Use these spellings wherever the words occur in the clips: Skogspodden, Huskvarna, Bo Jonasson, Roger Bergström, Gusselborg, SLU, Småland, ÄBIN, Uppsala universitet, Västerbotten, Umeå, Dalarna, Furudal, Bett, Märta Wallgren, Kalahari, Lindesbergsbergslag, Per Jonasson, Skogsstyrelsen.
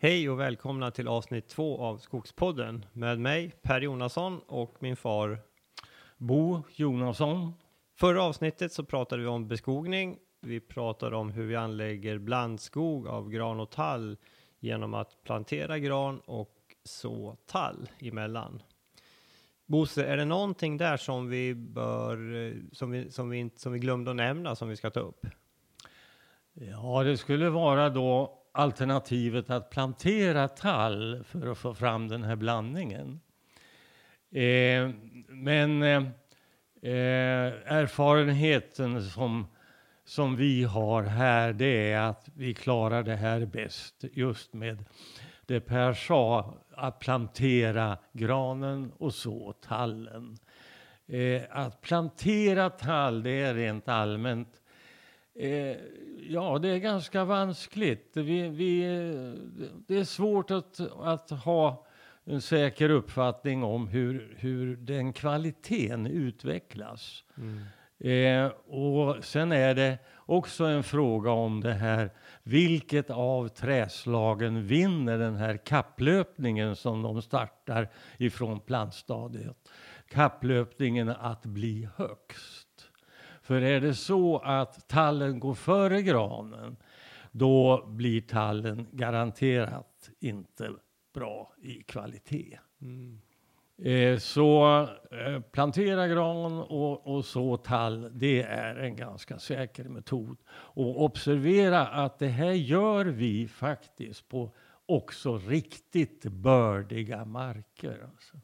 Hej och välkomna till avsnitt 2 av Skogspodden med mig Per Jonasson och min far Bo Jonasson. Förra avsnittet så pratade vi om beskogning. Vi pratade om hur vi anlägger blandskog av gran och tall genom att plantera gran och så tall emellan. Bosse, är det någonting där som vi glömde att nämna som vi ska ta upp? Ja, det skulle vara då alternativet att plantera tall för att få fram den här blandningen. Erfarenheten som vi har här, det är att vi klarar det här bäst just med det Per sa, att plantera granen och så tallen. Att plantera tall, det är rent allmänt det är ganska vanskligt. Det är svårt att ha en säker uppfattning om hur den kvaliteten utvecklas. Och sen är det också en fråga om det här, vilket av träslagen vinner den här kapplöpningen som de startar ifrån plantstadiet. Kapplöpningen att bli högst. För är det så att tallen går före granen, då blir tallen garanterat inte bra i kvalitet. Så plantera gran och så tall, det är en ganska säker metod. Och observera att det här gör vi faktiskt på också riktigt bördiga marker. Alltså.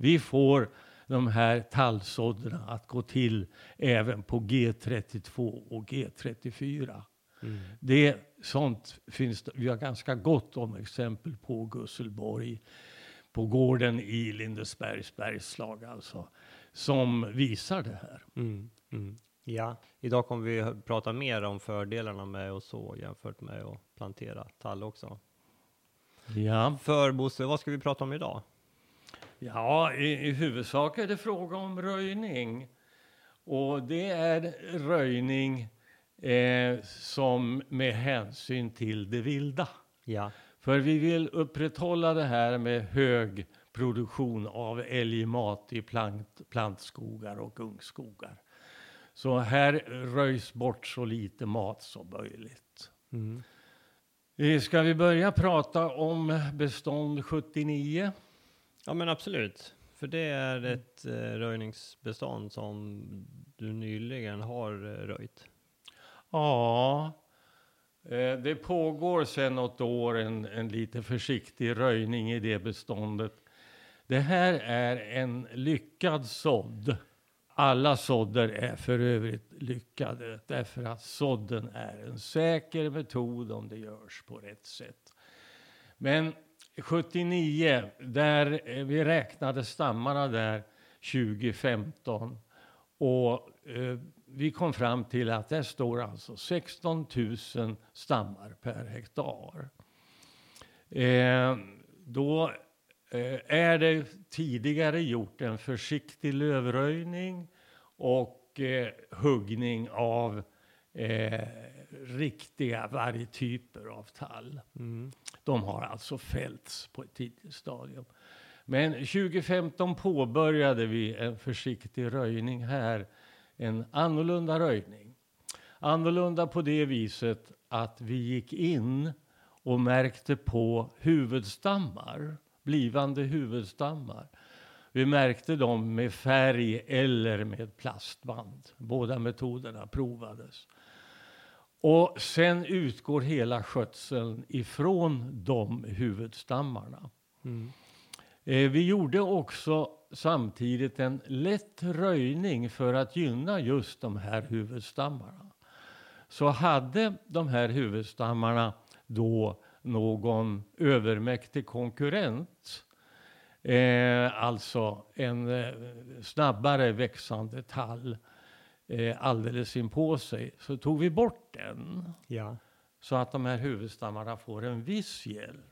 Vi får de här tallsådderna att gå till även på G32 och G34. Vi har ganska gott om exempel på Gusselborg, på gården i Lindesbergsbergslag alltså, som visar det här. Ja, idag kommer vi prata mer om fördelarna med och så jämfört med att plantera tall också. Ja. För Bosse, vad ska vi prata om idag? Ja, i huvudsak är det fråga om röjning. Och det är röjning som med hänsyn till det vilda. Ja. För vi vill upprätthålla det här med hög produktion av älgmat i plantskogar och ungskogar. Så här röjs bort så lite mat som möjligt. Ska vi börja prata om bestånd 79? Ja, men absolut. För det är ett röjningsbestånd som du nyligen har röjt. Ja, det pågår sedan något år en lite försiktig röjning i det beståndet. Det här är en lyckad sådd. Alla sådder är för övrigt lyckade därför att sådden är en säker metod om det görs på rätt sätt. Men 79, där vi räknade stammarna där 2015 och vi kom fram till att det står alltså 16 000 stammar per hektar. Då är det tidigare gjort en försiktig lövröjning och huggning av riktiga vargtyper av tall. De har alltså fällts på ett tidigt stadium. Men 2015 påbörjade vi en försiktig röjning här. En annorlunda röjning. Annorlunda på det viset att vi gick in och märkte på huvudstammar. Blivande huvudstammar. Vi märkte dem med färg eller med plastband. Båda metoderna provades. Och sen utgår hela skötseln ifrån de huvudstammarna. Vi gjorde också samtidigt en lätt röjning för att gynna just de här huvudstammarna. Så hade de här huvudstammarna då någon övermäktig konkurrent, alltså en snabbare växande tall, alldeles in på sig, så tog vi bort den. Ja. Så att de här huvudstammarna får en viss hjälp.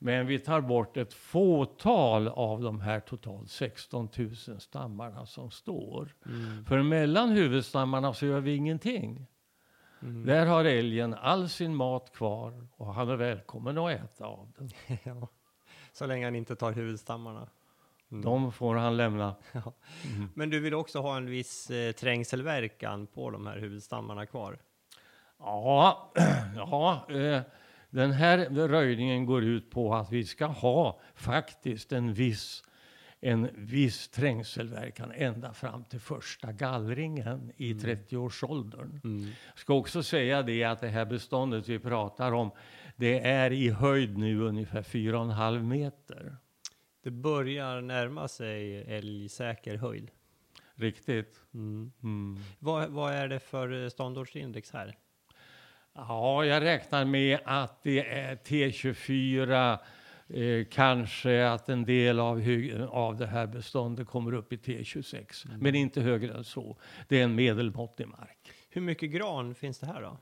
Men vi tar bort ett fåtal av de här totalt 16 000 stammarna som står. För mellan huvudstammarna så gör vi ingenting. Mm. Där har älgen all sin mat kvar och han är välkommen att äta av den. Ja. Så länge han inte tar huvudstammarna. Mm. De får han lämna. Ja. Mm. Men du vill också ha en viss trängselverkan på de här huvudstammarna kvar? Ja, den här röjningen går ut på att vi ska ha faktiskt en viss trängselverkan ända fram till första gallringen i 30-årsåldern. Mm. Jag ska också säga det att det här beståndet vi pratar om, det är i höjd nu ungefär 4,5 meter. Det börjar närma sig älgsäker höjd. Riktigt. Mm. Mm. Vad är det för ståndortsindex här? Ja, jag räknar med att det är T24, kanske att en del av det här beståndet kommer upp i T26. Mm. Men inte högre än så. Det är en medelmåttig mark. Hur mycket gran finns det här då?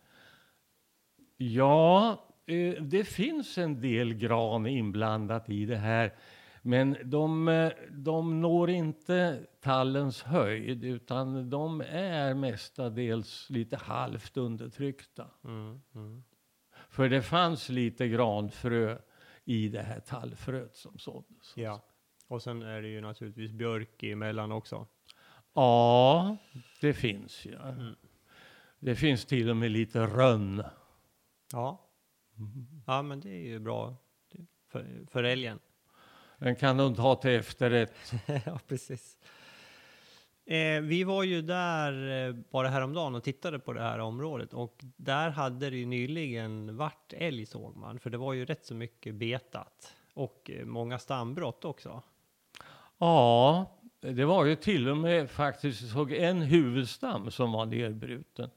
Ja, det finns en del gran inblandat i det här. Men de når inte tallens höjd, utan de är mestadels lite halvt undertryckta. Mm, mm. För det fanns lite granfrö i det här tallfröet som såddes. Ja, och sen är det ju naturligtvis björk emellan också. Ja, det finns ju. Ja. Mm. Det finns till och med lite rönn. Ja, ja men det är ju bra för älgen. Den kan de ta till efterrätt. Ja, precis. Vi var ju där bara häromdagen och tittade på det här området. Och där hade det ju nyligen varit älg, såg man. För det var ju rätt så mycket betat. Och många stambrott också. Ja, det var ju till och med faktiskt såg en huvudstam som var nedbruten.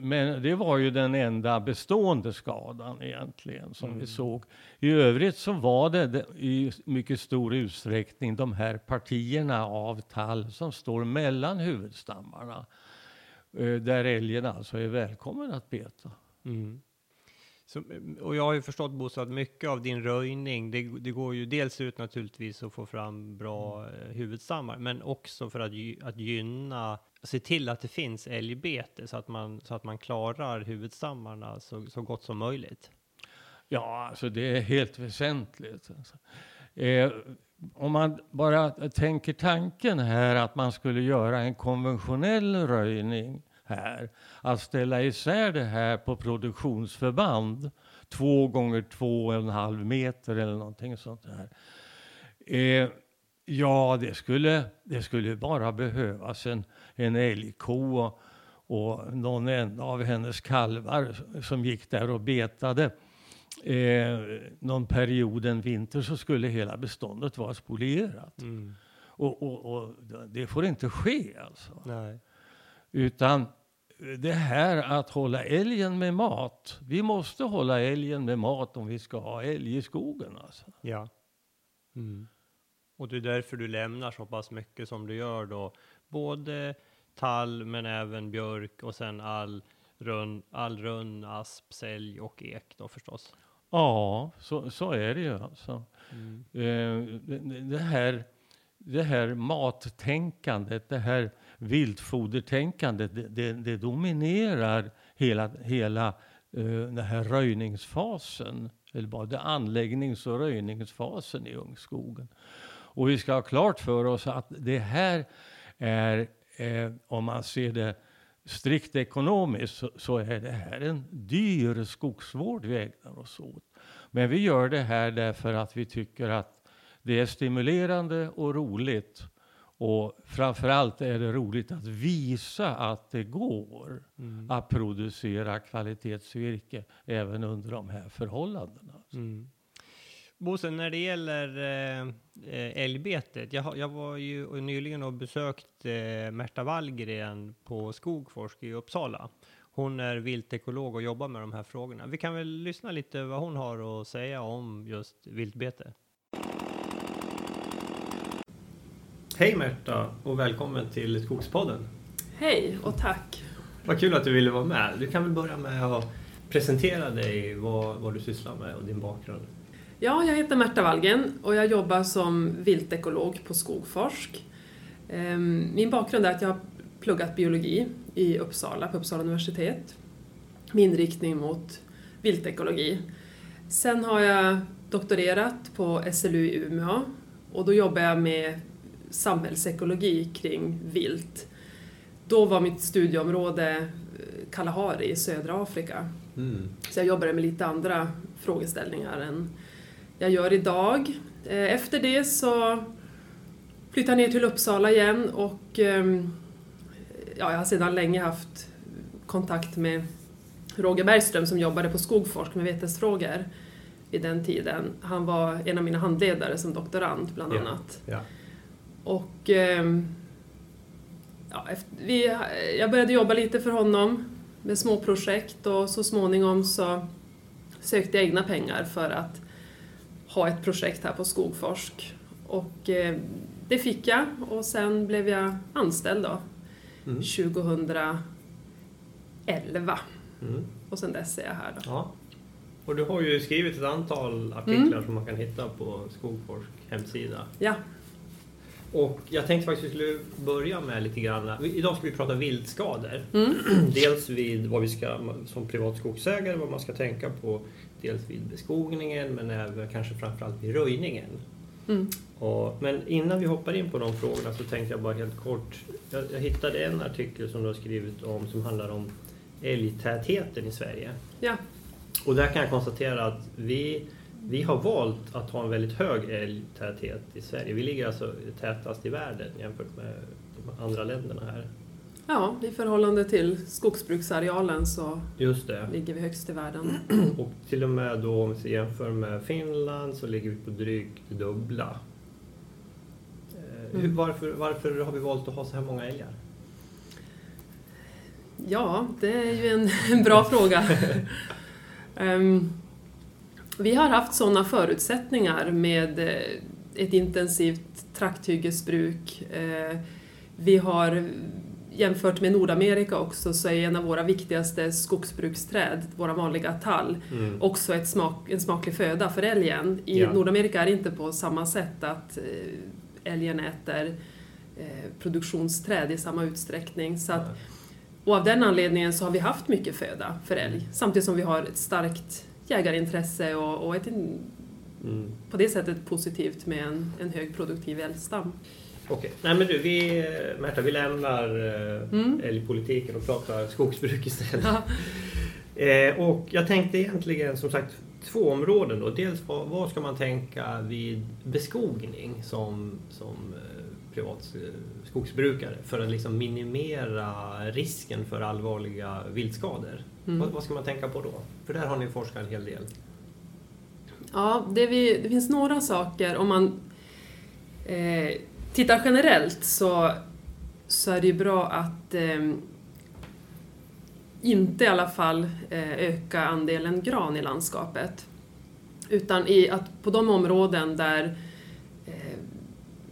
Men det var ju den enda bestående skadan egentligen som vi såg. I övrigt så var det i mycket stor utsträckning de här partierna av tall som står mellan huvudstammarna. Där älgen alltså är välkommen att beta. Mm. Och jag har ju förstått, Bosse, att mycket av din röjning, det går ju dels ut naturligtvis att få fram bra huvudstammar, men också för att gynna, se till att det finns älgbete så att man klarar huvudstammarna så gott som möjligt. Ja, alltså det är helt väsentligt. Om man bara tänker tanken här att man skulle göra en konventionell röjning här, att ställa isär det här på produktionsförband 2 gånger 2,5 meter eller någonting sånt här. Ja, det skulle bara behövas en älgko och någon enda av hennes kalvar som gick där och betade. Någon period en vinter så skulle hela beståndet vara spolierat. Mm. Och det får inte ske alltså. Nej. Utan det här att hålla älgen med mat. Vi måste hålla älgen med mat om vi ska ha älg i skogen. Alltså. Ja. Mm. Och det är därför du lämnar så pass mycket som du gör då. Både tall men även björk och sen all rönn, asp, sälj och ek då förstås. Ja, så är det ju alltså. Mm. Det här mattänkandet, det här viltfodertänkandet, det dominerar hela den här röjningsfasen. Eller både anläggnings- och röjningsfasen i ungskogen. Och vi ska ha klart för oss att det här är, om man ser det strikt ekonomiskt, så är det här en dyr skogsvård vi ägnar oss åt. Men vi gör det här därför att vi tycker att det är stimulerande och roligt. Och framförallt är det roligt att visa att det går att producera kvalitetsvirke även under de här förhållandena. Mm. Bosse, när det gäller älgbetet, jag var ju nyligen och besökt Märta Wallgren på Skogforsk i Uppsala. Hon är viltekolog och jobbar med de här frågorna. Vi kan väl lyssna lite vad hon har att säga om just viltbete. Hej Märta och välkommen till Skogspodden. Hej och tack. Vad kul att du ville vara med. Du kan väl börja med att presentera dig, vad du sysslar med och din bakgrund. Ja, jag heter Märta Wallgren och jag jobbar som viltekolog på Skogforsk. Min bakgrund är att jag pluggat biologi i Uppsala på Uppsala universitet med inriktning mot viltekologi. Sen har jag doktorerat på SLU i Umeå och då jobbar jag med samhällsekologi kring vilt. Då var mitt studieområde Kalahari i södra Afrika. Mm. Så jag jobbade med lite andra frågeställningar än jag gör idag. Efter det så flyttade jag ner till Uppsala igen och jag har sedan länge haft kontakt med Roger Bergström som jobbade på Skogforsk med vetesfrågor vid den tiden. Han var en av mina handledare som doktorand bland annat. Ja. Och jag började jobba lite för honom med små projekt och så småningom så sökte jag egna pengar för att ha ett projekt här på Skogforsk. Och det fick jag och sen blev jag anställd då 2011. Mm. Och sen dess är jag här då. Ja. Och du har ju skrivit ett antal artiklar som man kan hitta på Skogforsk hemsida. Ja. Och jag tänkte faktiskt skulle börja med lite grann. Idag ska vi prata viltskador. Mm. Dels vid vad vi ska som privat skogsägare, vad man ska tänka på. Dels vid beskogningen men även kanske framförallt vid röjningen. Mm. Men innan vi hoppar in på de frågorna så tänkte jag bara helt kort. Jag hittade en artikel som du har skrivit om som handlar om älgtätheten i Sverige. Ja. Och där kan jag konstatera att vi har valt att ha en väldigt hög älgtäthet i Sverige. Vi ligger alltså tätast i världen jämfört med de andra länderna här. Ja, i förhållande till skogsbruksarealen så ligger vi högst i världen. Och till och med då om vi jämför med Finland så ligger vi på drygt dubbla. Varför har vi valt att ha så här många älgar? Ja, det är ju en bra fråga. Vi har haft sådana förutsättningar med ett intensivt trakthyggesbruk. Vi har jämfört med Nordamerika också så är en av våra viktigaste skogsbruksträd, våra vanliga tall, också en smaklig föda för älgen. I Nordamerika är det inte på samma sätt att älgen äter produktionsträd i samma utsträckning. Så att, och av den anledningen så har vi haft mycket föda för älg. Samtidigt som vi har ett starkt jägarintresse och ett på det sättet positivt med en hög produktiv älgstam. Okej. Nej men du, Märta, vi lämnar älgpolitiken och pratar skogsbruk istället. Ja. Och jag tänkte egentligen som sagt två områden då. Dels vad ska man tänka vid beskogning som privat skogsbrukare för att liksom minimera risken för allvarliga viltskador. Vad ska man tänka på då? För där har ni forskat en hel del. Ja, det finns några saker. Om man tittar generellt så är det ju bra att inte i alla fall öka andelen gran i landskapet. Utan på de områden där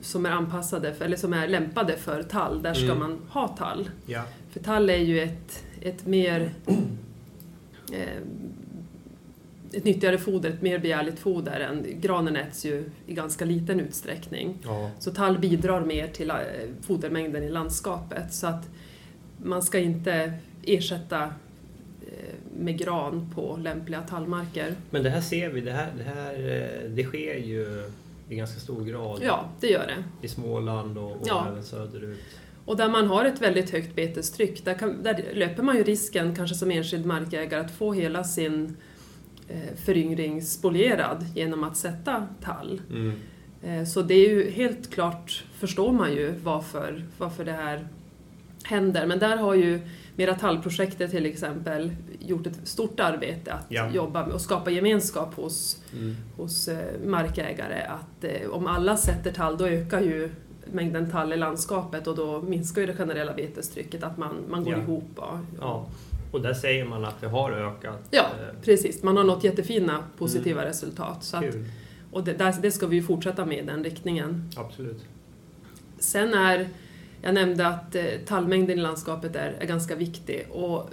som är anpassade för, eller som är lämpade för tall, där ska man ha tall. Ja. För tall är ju ett mer ett nyttigare foder, ett mer begärligt foder än granen äts ju i ganska liten utsträckning. Ja. Så tall bidrar mer till fodermängden i landskapet så att man ska inte ersätta med gran på lämpliga tallmarker. Men det här ser vi, det sker ju i ganska stor grad. Ja, det gör det. I Småland och även söderut. Och där man har ett väldigt högt betestryck, där löper man ju risken kanske som enskild markägare att få hela sin föryngring spolierad genom att sätta tall. Mm. Så det är ju helt klart, förstår man ju varför det här händer. Men där har ju Mera tallprojektet till exempel gjort ett stort arbete att jobba med och skapa gemenskap hos markägare. Att om alla sätter tall då ökar ju mängden tall i landskapet och då minskar ju det generella betestrycket att man går ihop. Ja. Och där säger man att det har ökat. Ja, precis. Man har nått jättefina positiva resultat. Så att, och det ska vi ju fortsätta med i den riktningen. Absolut. Sen jag nämnde att tallmängden i landskapet är ganska viktig och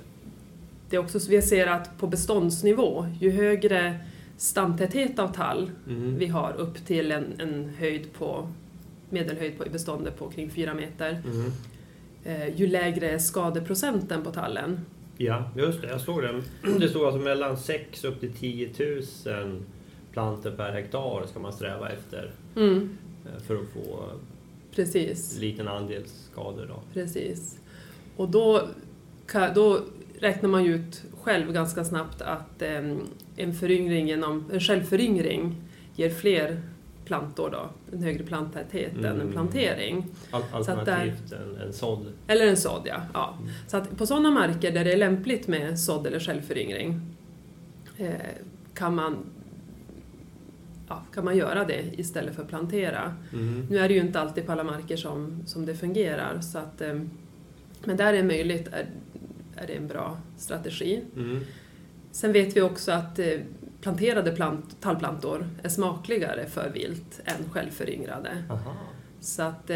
det är också så vi ser att på beståndsnivå, ju högre stamtäthet av tall vi har upp till en medelhöjd i beståndet på kring 4 meter ju lägre är skadeprocenten på tallen. Ja, just det. Jag såg den. Det stod alltså mellan 6 upp till 10 000 planter per hektar ska man sträva efter för att få en liten andel skador. Då. Precis. Och då räknar man ut själv ganska snabbt att en föryngring genom en självföryngring ger fler plantor då, en högre planttäthet än en plantering. Alternativt en sådd. Eller en sådd, ja. Mm. Så att på sådana marker där det är lämpligt med sådd eller självföryngring kan man göra det istället för plantera. Mm. Nu är det ju inte alltid på alla marker som det fungerar, så att, men där det är möjligt är det en bra strategi. Mm. Sen vet vi också att planterade tallplantor är smakligare för vilt än självföryngrade. Aha. Så att,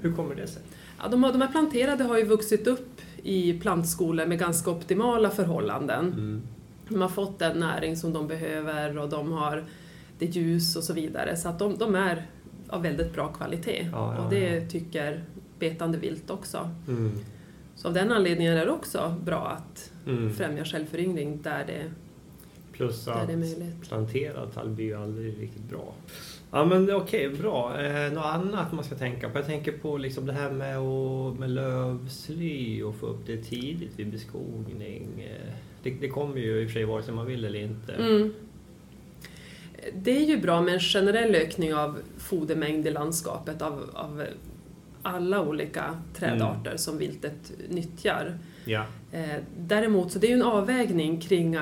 hur kommer det sig? Ja, de här planterade har ju vuxit upp i plantskolor med ganska optimala förhållanden. Mm. De har fått den näring som de behöver och de har det ljus och så vidare. Så att de är av väldigt bra kvalitet. Ja. Och det tycker betande vilt också. Mm. Så av den anledningen är det också bra att främja självföryngring där det plus att planterad tall blir ju aldrig riktigt bra. Ja, men okej, bra. Något annat man ska tänka på? Jag tänker på liksom det här med lövsly och få upp det tidigt vid beskogning. Det kommer ju i och för sig vare sig man vill eller inte. Mm. Det är ju bra med en generell ökning av fodermängd i landskapet av alla olika trädarter som viltet nyttjar. Ja. Däremot så det är ju en avvägning kring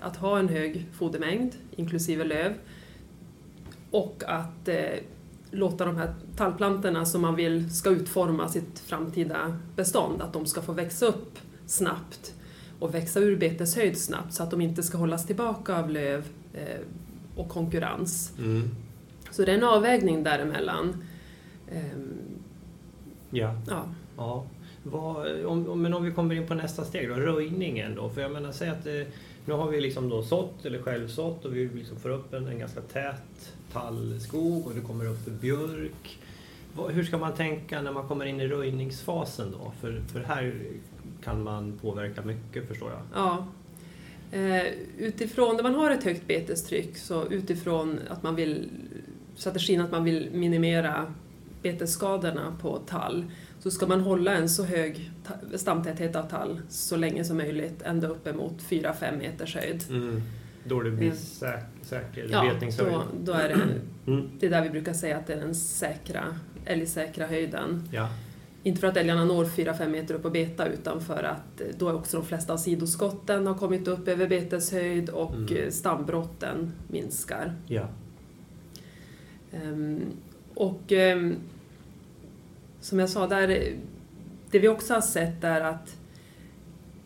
att ha en hög fodermängd inklusive löv och att låta de här tallplantorna som man vill ska utforma sitt framtida bestånd att de ska få växa upp snabbt och växa ur beteshöjd snabbt så att de inte ska hållas tillbaka av löv och konkurrens. Mm. Så det är en avvägning däremellan. Ja. Men om vi kommer in på nästa steg då, röjningen då, för jag menar säg att nu har vi liksom då sått eller självsått och vi liksom får upp en ganska tät tallskog och det kommer upp för björk. Hur ska man tänka när man kommer in i röjningsfasen då? För här kan man påverka mycket, förstår jag. Ja, utifrån när man har ett högt betestryck så utifrån att man vill, strategin att man vill minimera betesskadorna på tall så ska man hålla en så hög stamtäthet av tall så länge som möjligt ända uppemot 4-5 meters höjd. Mm. Då det blir säker betningshöjd. Ja, då är det är där vi brukar säga att det är den älgsäkra höjden. Ja. Inte för att älgarna når 4-5 meter upp och beta utan för att då är också de flesta av sidoskotten har kommit upp över beteshöjd och stambrotten minskar. Ja. Och som jag sa, det vi också har sett är att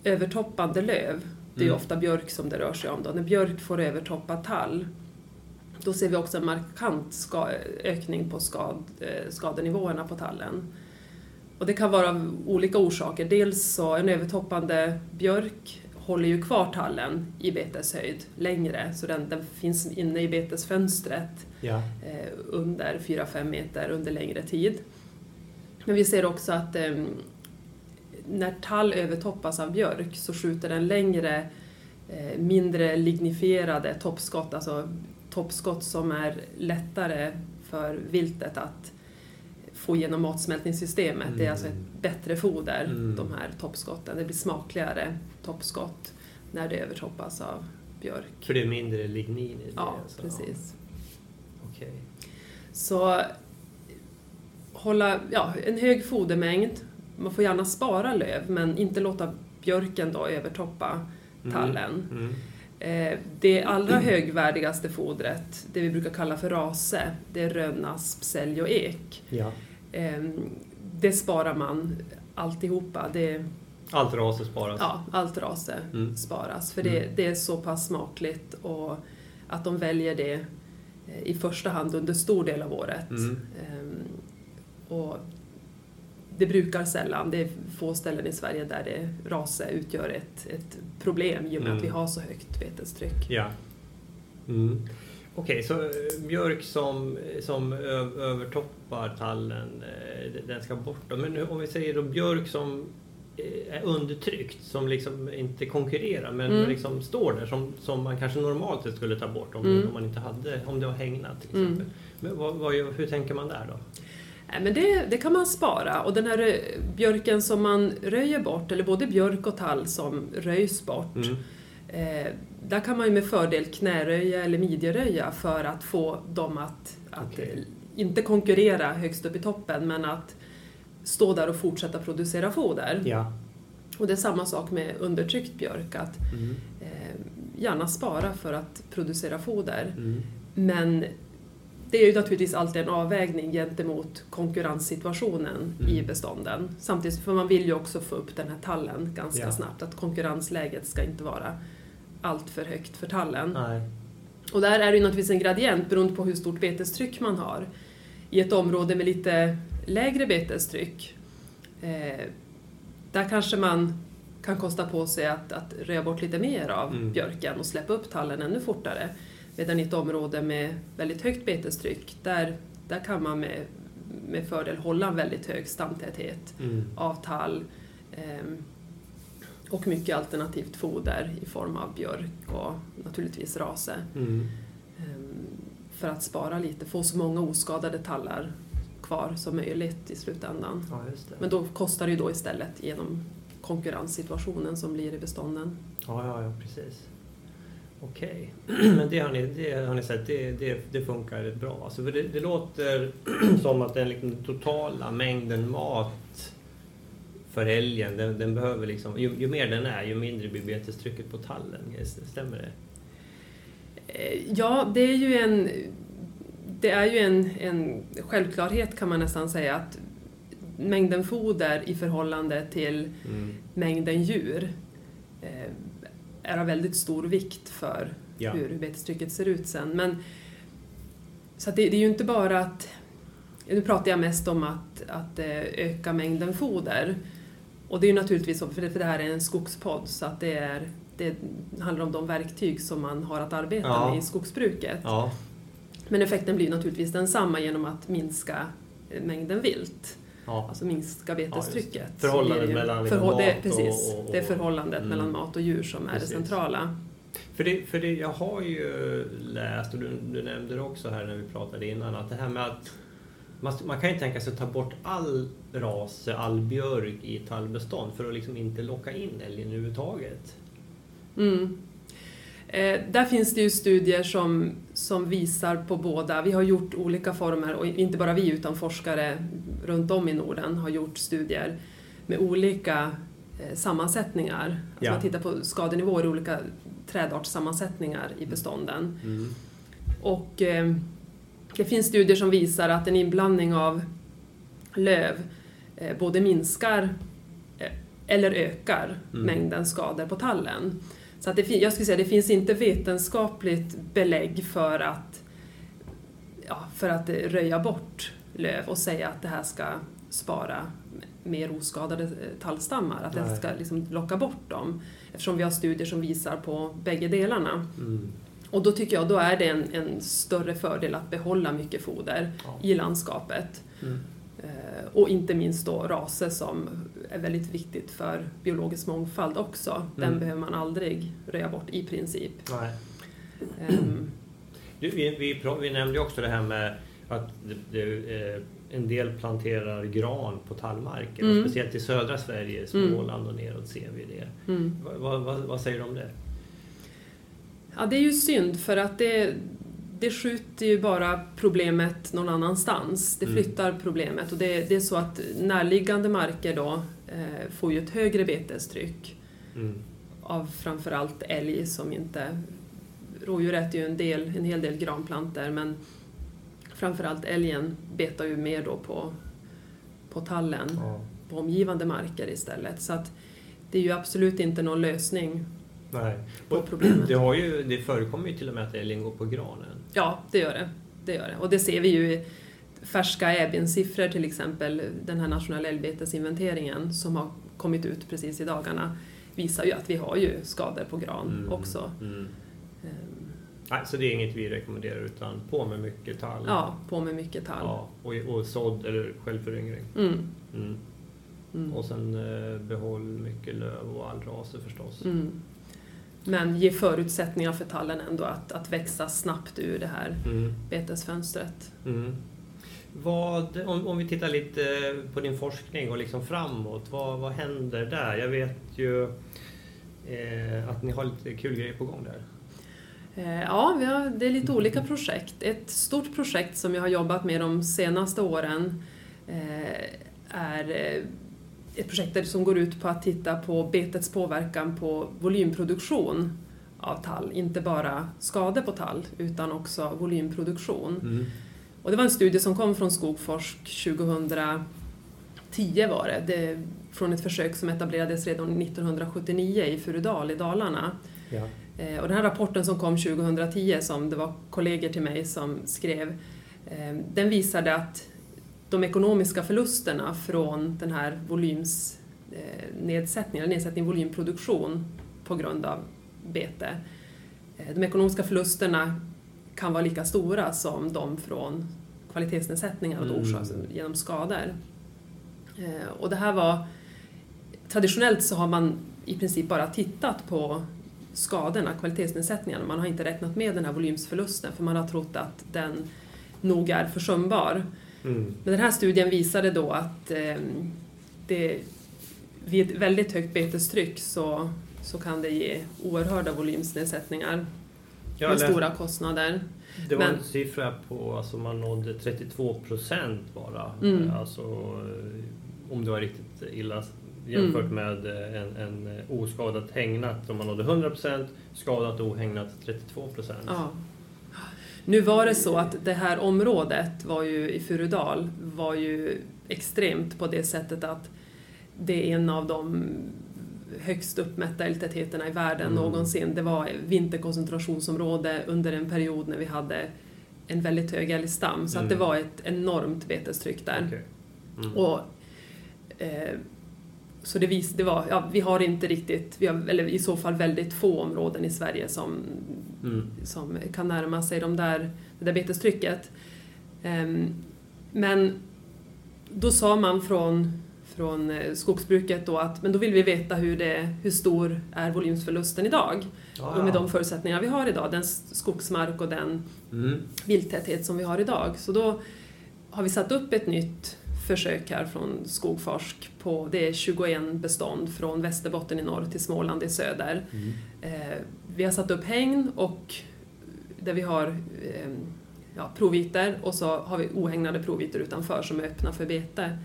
övertoppande löv, det är ofta björk som det rör sig om. Då. När björk får övertoppa tall, då ser vi också en markant ökning på skadenivåerna på tallen. Och det kan vara av olika orsaker. Dels så en övertoppande björk håller ju kvar tallen i beteshöjd längre. Så den finns inne i betesfönstret under 4-5 meter under längre tid. Men vi ser också att när tall övertoppas av björk så skjuter den längre, mindre lignifierade toppskott. Alltså toppskott som är lättare för viltet att få genom matsmältningssystemet. Det är alltså ett bättre foder, de här toppskotten. Det blir smakligare toppskott när det övertoppas av björk. För det är mindre lignin i det? Ja, alltså. Precis. Okej. Så hålla en hög fodermängd. Man får gärna spara löv men inte låta björken då övertoppa tallen. Mm. Det allra högvärdigaste fodret, det vi brukar kalla för rase, det är rönnasp, sälj och ek. Ja. Det sparar man alltihopa. Allt rase sparas? Ja, allt rase sparas. För det är så pass smakligt och att de väljer det i första hand under stor del av året. Mm. Och det brukar sällan, det är få ställen i Sverige där det rase utgör ett problem i och med att vi har så högt betestryck. Ja. Mm. Okej, så björk som övertoppar tallen, den ska bort då. Men om vi säger då björk som är undertryckt, som liksom inte konkurrerar men liksom står där, som man kanske normalt sett skulle ta bort om man inte hade, om det var hägnat till exempel. Men hur tänker man där då? Men det kan man spara, och den här björken som man röjer bort, eller både björk och tall som röjs bort, där kan man ju med fördel knäröja eller midjeröja för att få dem att inte konkurrera högst upp i toppen, men att stå där och fortsätta producera foder. Ja. Och det är samma sak med undertryckt björk, att gärna spara för att producera foder. Men det är ju naturligtvis alltid en avvägning gentemot konkurrenssituationen i bestånden. Samtidigt, för man vill ju också få upp den här tallen ganska snabbt. Att konkurrensläget ska inte vara allt för högt för tallen. Nej. Och där är det ju naturligtvis en gradient beroende på hur stort betestryck man har. I ett område med lite lägre betestryck, där kanske man kan kosta på sig att röja bort lite mer av björken och släppa upp tallen ännu fortare. Medan i ett område med väldigt högt betestryck, där kan man med fördel hålla en väldigt hög stamtäthet av tall och mycket alternativt foder i form av björk och naturligtvis rase. För att spara lite, få så många oskadade tallar kvar som möjligt i slutändan. Ja, just det. Men då kostar det ju då istället genom konkurrenssituationen som blir i bestånden. Ja, precis. Okej, men det har ni sett, det funkar rätt bra. Alltså för det låter som att den liksom totala mängden mat för älgen, den behöver liksom, ju mer den är, ju mindre blir betestrycket på tallen. Stämmer det? Ja, det är ju en självklarhet kan man nästan säga, att mängden foder i förhållande till mängden djur är av väldigt stor vikt för hur betestrycket ser ut sen. Men, så att det är ju inte bara att... Nu pratar jag mest om att öka mängden foder. Och det är ju naturligtvis så, för det här är en skogspodd, så att det handlar om de verktyg som man har att arbeta med i skogsbruket. Ja. Men effekten blir naturligtvis densamma genom att minska mängden vilt. Ja. Alltså minska betestrycket. Ja, förhållandet mellan mat precis, och... Det är förhållandet mellan mat och djur som är det centrala. För det jag har ju läst, och du nämnde det också här när vi pratade innan, att det här med att man kan ju tänka sig att ta bort all rase, all björk i tallbestånd för att liksom inte locka in älgen överhuvudtaget. Där finns det ju studier som visar på båda. Vi har gjort olika former, och inte bara vi utan forskare runt om i Norden har gjort studier med olika sammansättningar. Alltså man tittar på skadenivåer i olika trädartssammansättningar i bestånden. Och det finns studier som visar att en inblandning av löv både minskar eller ökar mängden skador på tallen. Så att jag skulle säga att det finns inte vetenskapligt belägg för att röja bort löv och säga att det här ska spara mer oskadade tallstammar. Att det ska liksom locka bort dem. Eftersom vi har studier som visar på bägge delarna. Och då tycker jag då är det en större fördel att behålla mycket foder i landskapet. Och inte minst då raser som är väldigt viktigt för biologisk mångfald också. Den behöver man aldrig röja bort i princip. Nej. Vi nämnde ju också det här med att en del planterar gran på tallmarken. Och speciellt i södra Sverige, Småland och neråt ser vi det. Vad säger du om det? Ja, det är ju synd för att det skjuter ju bara problemet någon annanstans. Det flyttar problemet, och det är så att närliggande marker då får ju ett högre betestryck av framförallt älg som inte... Rådjur äter ju en hel del granplanter, men framförallt älgen betar ju mer då på tallen, på omgivande marker istället. Så att det är ju absolut inte någon lösning. Nej. Och det förekommer ju till och med att älgen går på granen. Ja, det gör det. Och det ser vi ju i färska äbbensiffror, till exempel den här nationella älgbetesinventeringen som har kommit ut precis i dagarna, visar ju att vi har ju skador på gran också. Nej, så det är inget vi rekommenderar, utan på med mycket tall. Ja, på med mycket tall. Ja, och sådd eller självföryngring. Mm. Mm. Mm. Och sen behåll mycket löv och all raser förstås. Mm. Men ge förutsättningar för tallen ändå att växa snabbt ur det här betesfönstret. Mm. Vad, om vi tittar lite på din forskning och liksom framåt, vad händer där? Jag vet ju att ni har lite kul grejer på gång där. Ja, det är lite olika projekt. Ett stort projekt som jag har jobbat med de senaste åren är ett projekt som går ut på att titta på betets påverkan på volymproduktion av tall. Inte bara skador på tall utan också volymproduktion. Mm. Och det var en studie som kom från Skogforsk 2010 var det från ett försök som etablerades redan 1979 i Furudal i Dalarna. Ja. Och den här rapporten som kom 2010 som det var kollegor till mig som skrev, den visade att de ekonomiska förlusterna från den här nedsättning volymproduktion på grund av bete, de ekonomiska förlusterna kan vara lika stora som de från kvalitetsnedsättningar och orsakas genom skador. Och det här var, traditionellt så har man i princip bara tittat på skadorna, kvalitetsnedsättningarna. Man har inte räknat med den här volymsförlusten för man har trott att den nog är försumbar. Mm. Men den här studien visade då att vid ett väldigt högt betestryck så kan det ge oerhörda volymsnedsättningar med stora kostnader. Det var en siffra på, alltså man nådde 32% bara. Alltså, om det var riktigt illa jämfört med en oskadat hängnat, om man nådde 100%, skadat och ohängnat 32%. Ja. Nu var det så att det här området var ju, i Furudal var ju extremt på det sättet att det är en av de högst uppmätta eltätheterna i världen någonsin. Det var vinterkoncentrationsområde under en period när vi hade en väldigt hög älgstam. Så att det var ett enormt betestryck där. Okay. Mm. Och, så det var, vi har inte riktigt, vi har, eller i så fall väldigt få områden i Sverige som kan närma sig det där betestrycket. Men då sa man från skogsbruket då att men då vill vi veta hur stor är volymsförlusten idag. Och med de förutsättningar vi har idag, den skogsmark och den vilttäthet som vi har idag. Så då har vi satt upp ett nytt försök här från Skogforsk på, det är 21 bestånd från Västerbotten i norr till Småland i söder. Vi har satt upp hägn och där vi har provytor och så har vi ohägnade provytor utanför som är öppna för bete.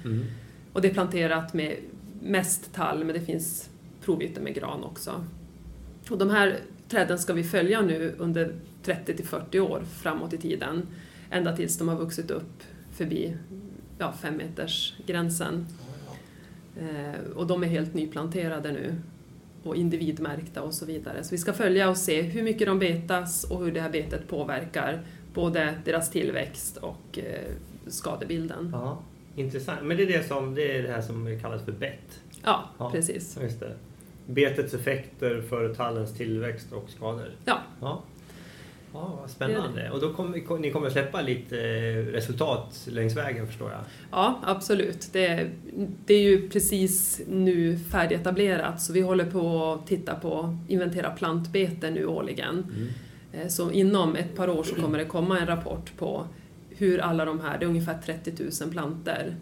Och det är planterat med mest tall, men det finns provytor med gran också. Och de här träden ska vi följa nu under 30-40 år framåt i tiden, ända tills de har vuxit upp förbi 5 meters gränsen. Och de är helt nyplanterade nu och individmärkta och så vidare. Så vi ska följa och se hur mycket de betas och hur det här betet påverkar både deras tillväxt och skadebilden. Ja, intressant. Men det är det här som kallas för bett. Ja, precis. Just det. Betets effekter för tallens tillväxt och skador. Ja. Ja, vad spännande. Det. Och då ni kommer släppa lite resultat längs vägen, förstår jag. Ja, absolut. Det är ju precis nu färdigetablerat, så vi håller på att titta på, inventera plantbeten nu årligen. Så inom ett par år så kommer det komma en rapport på hur alla de här, det är ungefär 30 000 planter,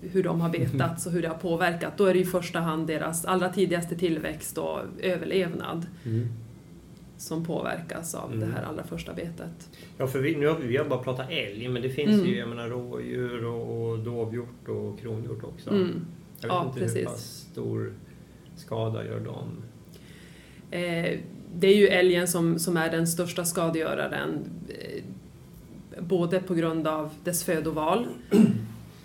hur de har betats och hur det har påverkat. Då är det i första hand deras allra tidigaste tillväxt och överlevnad. Som påverkas av det här allra första betet. Ja, för vi har bara pratat älg, men det finns ju, jag menar, rådjur och dovhjort och kronhjort också. Jag vet inte precis. Hur pass stor skada gör de? Det är ju älgen som är den största skadegöraren, både på grund av dess födoval,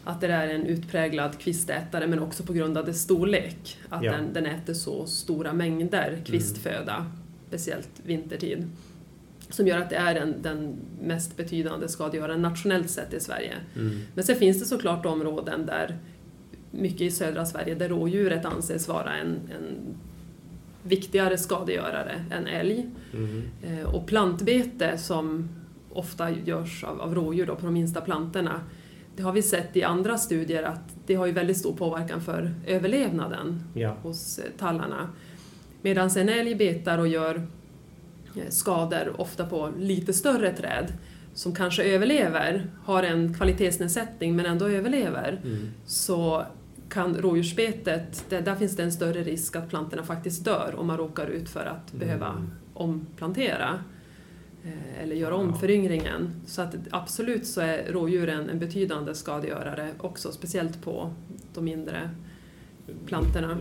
att det är en utpräglad kvistätare, men också på grund av dess storlek, att den äter så stora mängder kvistföda. Speciellt vintertid, som gör att det är den mest betydande skadegöraren nationellt sett i Sverige. Men sen finns det såklart områden där, mycket i södra Sverige, där rådjuret anses vara en viktigare skadegörare än älg. Mm. Och plantbete som ofta görs av rådjur då, på de minsta plantorna. Det har vi sett i andra studier att det har ju väldigt stor påverkan för överlevnaden hos tallarna. Medan en älg betar och gör skador ofta på lite större träd som kanske överlever, har en kvalitetsnedsättning men ändå överlever, så kan rådjursbetet, där finns det en större risk att plantorna faktiskt dör om man råkar ut för att behöva omplantera eller göra om föryngringen. Så att absolut så är rådjuren en betydande skadegörare också, speciellt på de mindre plantorna.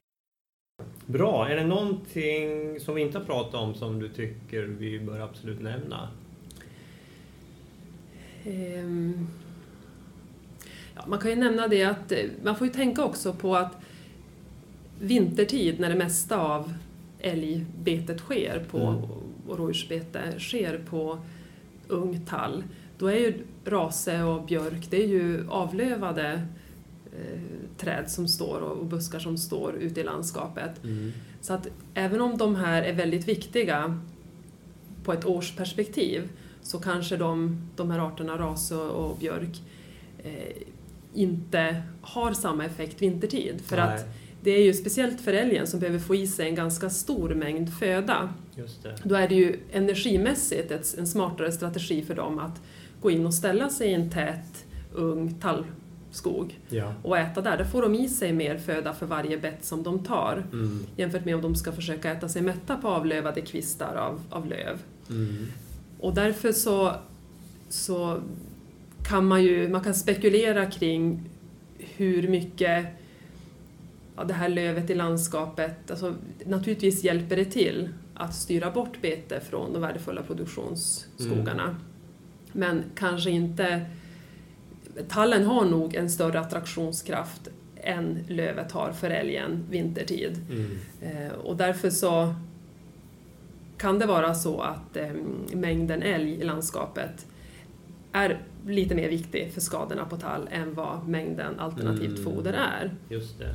Bra, är det någonting som vi inte har pratat om som du tycker vi bör absolut nämna? Man kan ju nämna det att man får ju tänka också på att vintertid när det mesta av älgbetet sker på och rådjursbete sker på ung tall, då är ju rase och björk, det är ju avlövade träd som står och buskar som står ute i landskapet. Så att även om de här är väldigt viktiga på ett årsperspektiv, så kanske de här arterna ras och björk inte har samma effekt vintertid. För att det är ju speciellt för älgen som behöver få i sig en ganska stor mängd föda. Just det. Då är det ju energimässigt en smartare strategi för dem att gå in och ställa sig i en tät, ung tallskog och äta där. Där får de i sig mer föda för varje bett som de tar. Jämfört med om de ska försöka äta sig mätta på avlövade kvistar av löv. Och därför så kan man kan spekulera kring hur mycket det här lövet i landskapet, alltså, naturligtvis hjälper det till att styra bort bete från de värdefulla produktionsskogarna. Men kanske inte, tallen har nog en större attraktionskraft än lövet har för älgen vintertid. Och därför så kan det vara så att mängden älg i landskapet är lite mer viktig för skadorna på tall än vad mängden alternativt foder är. Just det.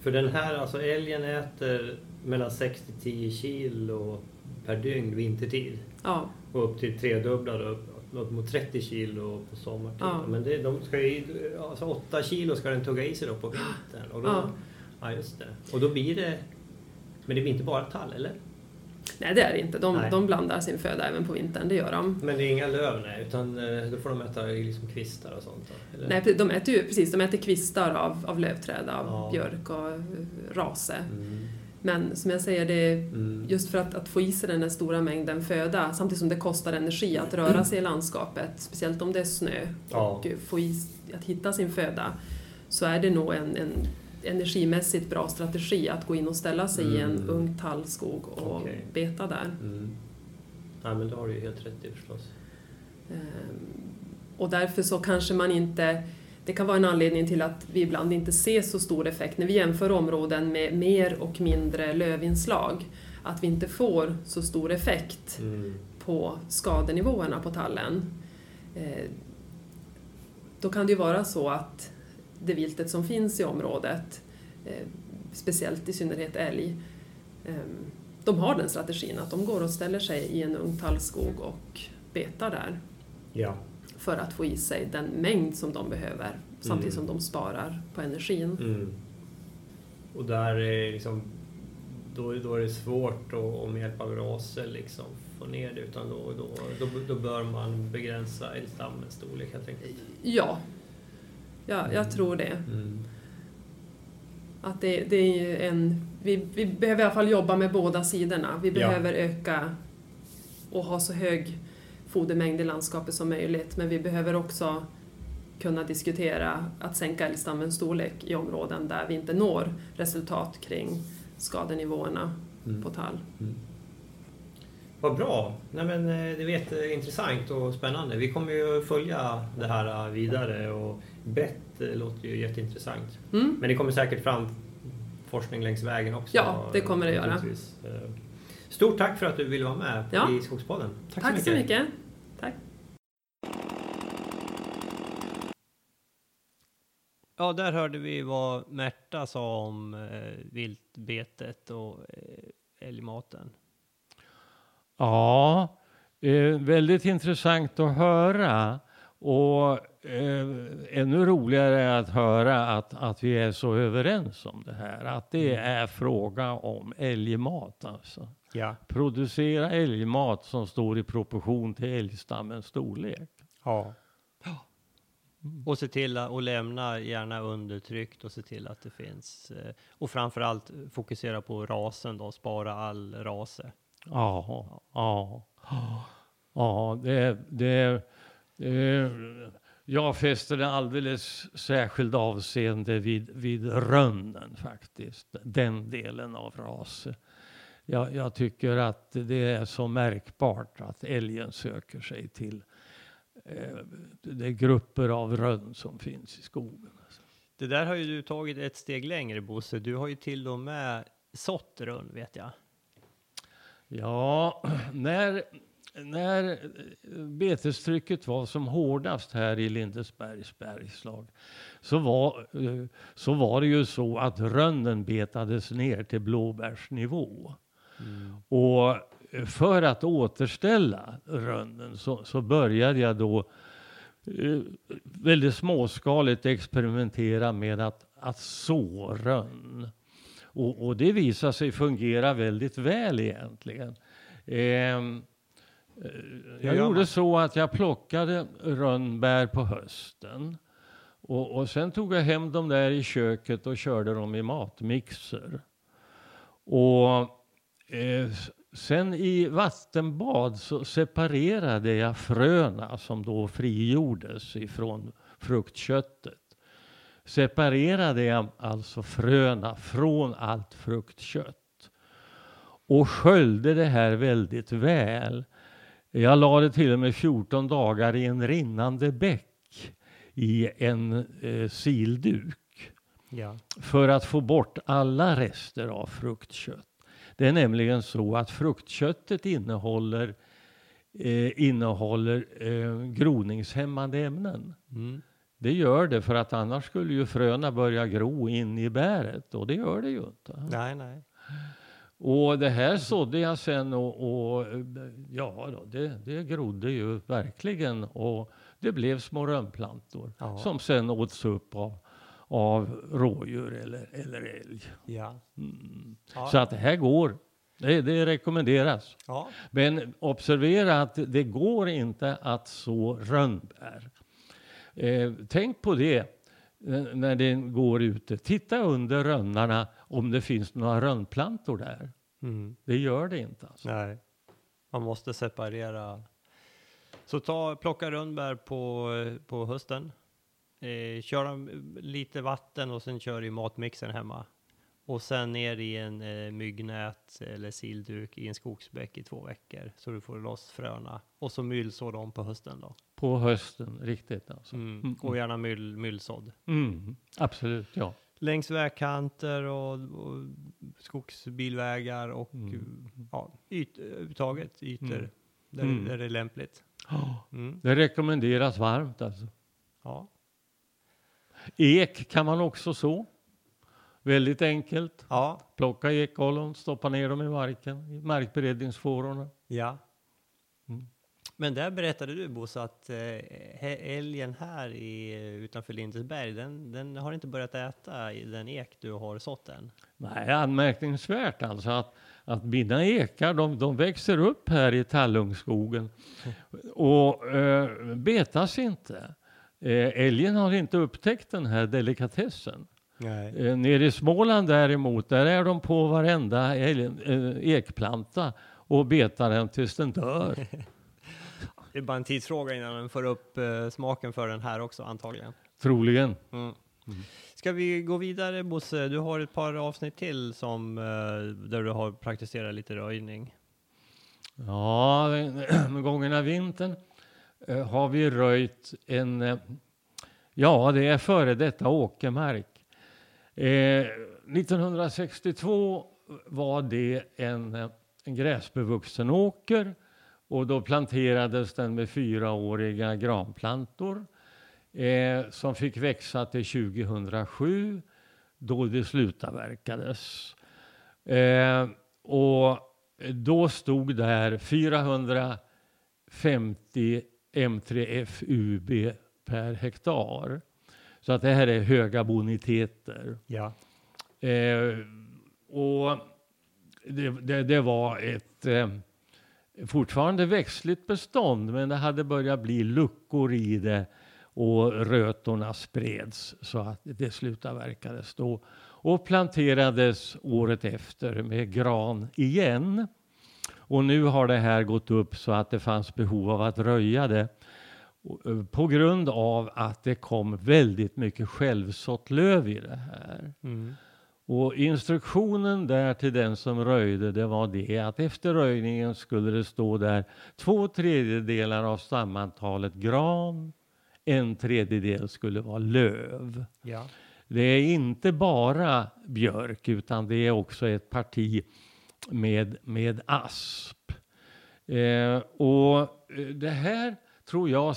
För den här, alltså älgen äter mellan 6-10 kilo per dygn vintertid. Ja. Och upp till tredubblade, upp mot 30 kilo på sommartid. Ja. Men de ska ju, alltså 8 kilo ska den tugga i sig då på vintern. Och då, ja, just det. Och då blir det, men det blir inte bara tall, eller? Nej, det är det inte. De blandar sin föda även på vintern, det gör de. Men det är inga löv, nej, utan då får de äta liksom kvistar och sånt? Eller? Nej, de äter kvistar av lövträd, av björk och rase. Men som jag säger, det är just för att få i sig den här stora mängden föda, samtidigt som det kostar energi att röra sig i landskapet, speciellt om det är snö, och att hitta sin föda, så är det nog en energimässigt bra strategi att gå in och ställa sig i en ung tallskog och beta där. Ja, men då har du ju helt rätt i, förstås. Och därför så kanske man inte, det kan vara en anledning till att vi ibland inte ser så stor effekt när vi jämför områden med mer och mindre lövinslag, att vi inte får så stor effekt på skadenivåerna på tallen. Då kan det ju vara så att det viltet som finns i området, speciellt i synnerhet älg, de har den strategin att de går och ställer sig i en ung tallskog och betar där för att få i sig den mängd som de behöver, samtidigt som de sparar på energin. Och där är liksom, då är det svårt att med hjälp av raser liksom få ner det, utan då bör man begränsa älgstammens storlek, helt enkelt. Ja, jag tror det. Att det är vi behöver i alla fall jobba med båda sidorna. Vi behöver öka och ha så hög fodermängd i landskapet som möjligt. Men vi behöver också kunna diskutera att sänka älgstammens storlek i områden där vi inte når resultat kring skadenivåerna på tall. Vad bra. Nej, men det är jätteintressant och spännande. Vi kommer ju följa det här vidare, och Bett låter ju jätteintressant. Men det kommer säkert fram forskning längs vägen också. Ja, det kommer det göra. Stort tack för att du ville vara med i Skogspodden. Tack så mycket. Tack. Ja, där hörde vi vad Märta sa om viltbetet och älgmaten. Ja, väldigt intressant att höra. Och ännu roligare är att höra att vi är så överens om det här. Att det är fråga om älgmat alltså. Ja. Producera älgmat som står i proportion till älgstammens storlek. Ja. Och se till att lämna gärna undertryckt och se till att det finns. Och framförallt fokusera på rasen då. Spara all rase. Ja. Ja. Ja, jag fäster alldeles särskild avseende vid rönnen faktiskt. Den delen av rasen. Jag tycker att det är så märkbart att älgen söker sig till de grupper av rönn som finns i skogen. Det där har ju du tagit ett steg längre, Bosse. Du har ju till och med sått rönn, vet jag. Ja, när betestrycket var som hårdast här i Lindesbergsbergslag så var det ju så att rönnen betades ner till blåbärsnivå. Mm. Och för att återställa rönnen så började jag då väldigt småskaligt experimentera med att så rönn. Och det visade sig fungera väldigt väl egentligen. Jag gjorde så att jag plockade rönnbär på hösten. Och sen tog jag hem dem där i köket och körde dem i matmixer. Och sen i vattenbad så separerade jag fröna som då frigjordes ifrån fruktköttet. Separerade jag alltså fröna från allt fruktkött. Och sköljde det här väldigt väl. Jag lade till och med 14 dagar i en rinnande bäck i en silduk. Ja. För att få bort alla rester av fruktkött. Det är nämligen så att fruktköttet innehåller groningshämmande ämnen. Mm. Det gör det för att annars skulle ju fröna börja gro in i bäret. Och det gör det ju inte. Nej. Och det här sådde jag sen det grodde ju verkligen. Och det blev små rönnplantor som sen åts upp av rådjur eller älg. Ja. Mm. Ja. Så att det här går. Det rekommenderas. Ja. Men observera att det går inte att så rönnbär. Tänk på det när det går ute. Titta under rönnarna om det finns några rönnplantor där. Mm. Det gör det inte. Alltså. Nej, man måste separera. Så plocka rönnbär på hösten. Kör dem lite vatten och sen kör i matmixen hemma. Och sen ner i en myggnät eller silduk i en skogsbäck i 2 veckor. Så du får loss fröna. Och så myllsår dem på hösten då. På hösten, riktigt alltså. Mm. Och gärna myllsådd. Mm. Absolut, ja. Längs vägkanter och skogsbilvägar och ytor där det är lämpligt. Mm. Det rekommenderas varmt alltså. Ja. Ek kan man också så. Väldigt enkelt. Ja. Plocka ekollon, stoppa ner dem i marken, i markberedningsfårorna. Ja. Mm. Men där berättade du, Bosse, att älgen här utanför Lindesberg, den har inte börjat äta i den ek du har sått än. Nej, anmärkningsvärt alltså att mina ekar, de växer upp här i tallungskogen och betas inte. Älgen har inte upptäckt den här delikatessen. Nej. Nere i Småland däremot, där är de på varenda ekplanta och betar den tills den dör. Det är bara en tidsfråga innan den får upp smaken för den här också antagligen. Troligen. Mm. Mm. Ska vi gå vidare, Bosse? Du har ett par avsnitt till där du har praktiserat lite röjning. Ja, gångna vintern har vi röjt det är före detta åkermark. 1962 var det en gräsbevuxen åker och då planterades den med 4-åriga granplantor. som fick växa till 2007 då det slutavverkades. Och då stod där 450 M3F UB per hektar. Så att det här är höga boniteter. Ja. Och det var ett fortfarande växtligt bestånd, men det hade börjat bli luckor i det och rötorna spreds så att det slutavverkades då. Och planterades året efter med gran igen. Och nu har det här gått upp så att det fanns behov av att röja det. På grund av att det kom väldigt mycket självsått löv i det här. Mm. Och instruktionen där till den som röjde, det var det att efter röjningen skulle det stå där 2/3 av stamantalet gran. 1/3 skulle vara löv. Ja. Det är inte bara björk utan det är också ett parti med asp. Och det här tror jag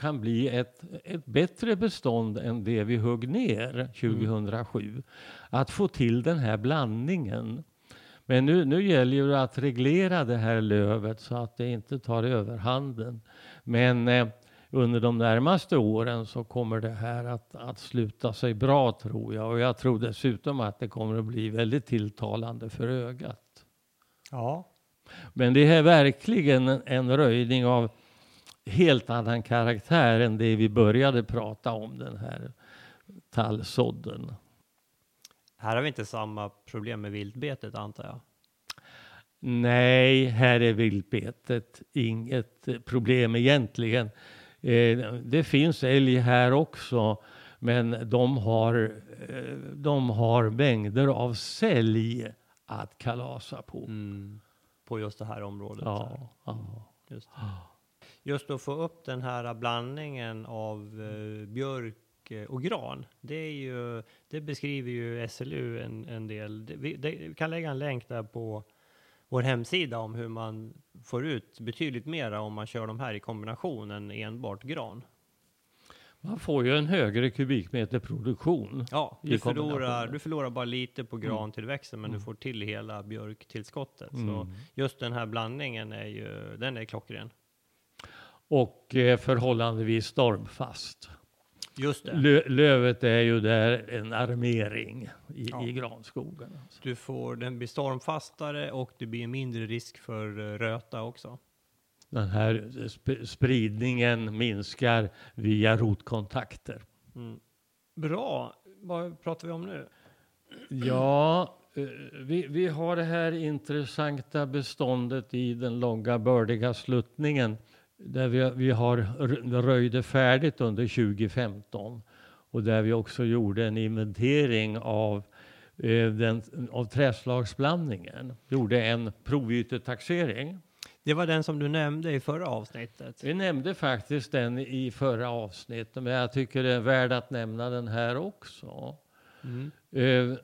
kan bli ett bättre bestånd än det vi högg ner 2007. Mm. Att få till den här blandningen. Men nu gäller ju att reglera det här lövet så att det inte tar överhanden. Men under de närmaste åren så kommer det här att sluta sig bra, tror jag. Och jag tror dessutom att det kommer att bli väldigt tilltalande för ögat. Ja. Men det är verkligen en röjning av helt annan karaktär än det vi började prata om, den här tallsodden. Här har vi inte samma problem med viltbetet, antar jag. Nej, här är viltbetet inget problem egentligen. Det finns älg här också, men de har mängder av sälj att kalasa på. Mm. På just det här området. Ja, ja. Just att få upp den här blandningen av björk och gran. Det beskriver ju SLU en del. Vi kan lägga en länk där på vår hemsida om hur man får ut betydligt mera om man kör de här i kombination än enbart gran. Man får ju en högre kubikmeterproduktion. Ja, du förlorar bara lite på grantillväxten, men du får till hela björktillskottet. Mm. Så just den här blandningen är klockren. Och förhållandevis stormfast. Just det. Lövet är ju där en armering i granskogen. Alltså. Den blir stormfastare och det blir mindre risk för röta också. Den här spridningen minskar via rotkontakter. Mm. Bra. Vad pratar vi om nu? Ja, vi har det här intressanta beståndet i den långa bördiga sluttningen. Där vi har röjde färdigt under 2015. Och där vi också gjorde en inventering av träslagsblandningen. Gjorde en provytetaxering. Det var den som du nämnde i förra avsnittet. Vi nämnde faktiskt den i förra avsnittet. Men jag tycker det är värt att nämna den här också. Mm.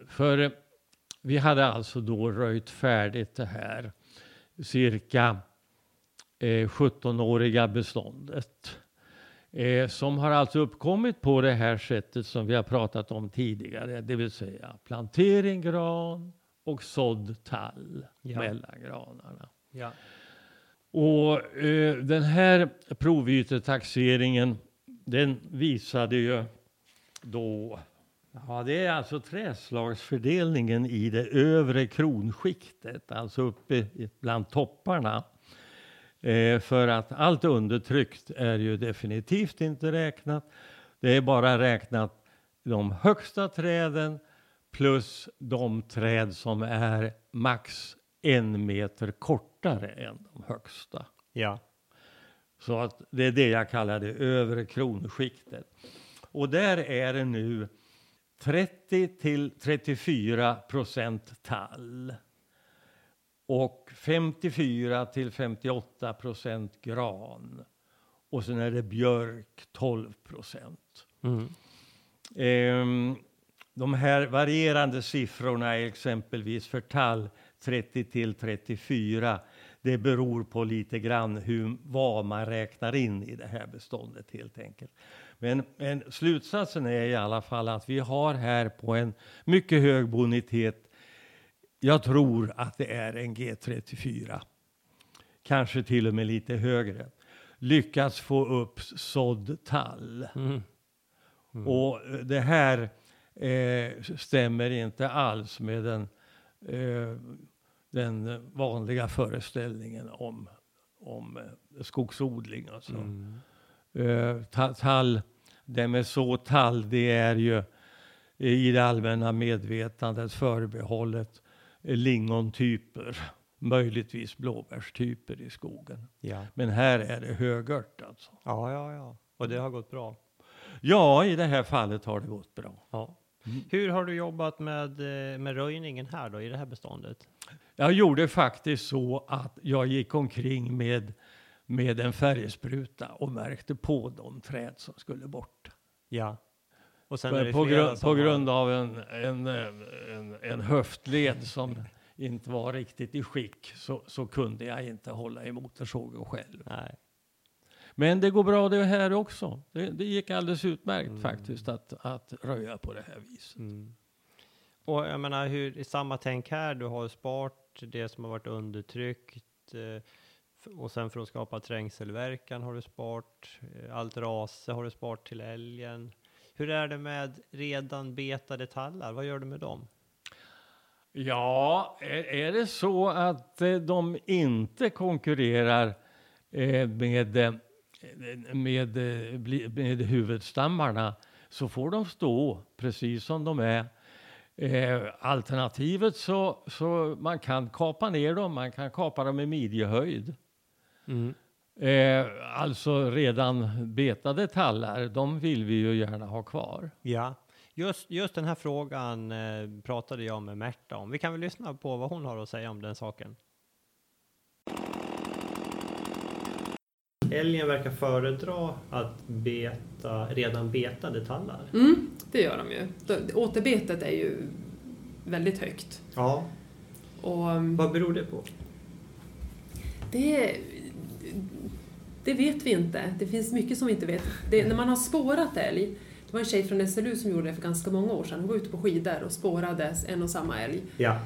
För vi hade alltså då röjt färdigt det här. Cirka 17-åriga beståndet. Som har alltså uppkommit på det här sättet som vi har pratat om tidigare. Det vill säga plantering gran och sådd tall mellan granarna. Ja. Och den här provytetaxeringen, den visade ju då... Ja, det är alltså träslagsfördelningen i det övre kronskiktet. Alltså uppe bland topparna. För att allt undertryckt är ju definitivt inte räknat. Det är bara räknat de högsta träden plus de träd som är max 1 meter kortare än de högsta. Ja. Så att det är det jag kallar det övre kronskiktet. Och där är det nu 30-34% tall. Och 54-58% gran. Och sen är det björk 12%. Mm. De här varierande siffrorna är exempelvis för tall 30-34. det beror på lite grann vad man räknar in i det här beståndet helt enkelt. Men slutsatsen är i alla fall att vi har här på en mycket hög bonitet. Jag tror att det är en G34. Kanske till och med lite högre. Lyckats få upp sådd tall. Mm. Mm. Och det här stämmer inte alls med den vanliga föreställningen om skogsodling. Alltså. Mm. Tall, det med tall, det är ju i det allmänna medvetandet förbehållet lingontyper, möjligtvis blåbärstyper i skogen. Ja. Men här är det högört alltså. Ja. Och det har gått bra. Ja, i det här fallet har det gått bra. Ja. Mm. Hur har du jobbat med röjningen här då, i det här beståndet? Jag gjorde faktiskt så att jag gick omkring med en färgspruta och märkte på de träd som skulle bort. Ja. Och sen på grund av en höftled som inte var riktigt i skick så kunde jag inte hålla emot det, såg jag själv. Nej. Men det går bra det här också. Det gick alldeles utmärkt faktiskt att röja på det här viset. Mm. Och jag menar, i samma tänk här, du har sparat det som har varit undertryckt och sen för att skapa trängselverkan har du sparat, allt rase har du sparat till älgen. Hur är det med redan betade tallar? Vad gör du med dem? Ja, är det så att de inte konkurrerar med huvudstammarna, så får de stå precis som de är. Alternativet så man kan kapa ner dem. Man kan kapa dem i midjehöjd. Mm. Alltså redan betade tallar, de vill vi ju gärna ha kvar. Ja, just den här frågan pratade jag med Märta om. Vi kan väl lyssna på vad hon har att säga om den saken. Älgen verkar föredra att redan betade tallar. Mm, det gör de ju. Återbetet är ju väldigt högt. Ja. Och vad beror det på? Det vet vi inte. Det finns mycket som vi inte vet. När man har spårat älg. Det var en tjej från SLU som gjorde det för ganska många år sedan. Hon var ute på skidor och spårade en och samma älg. Ja.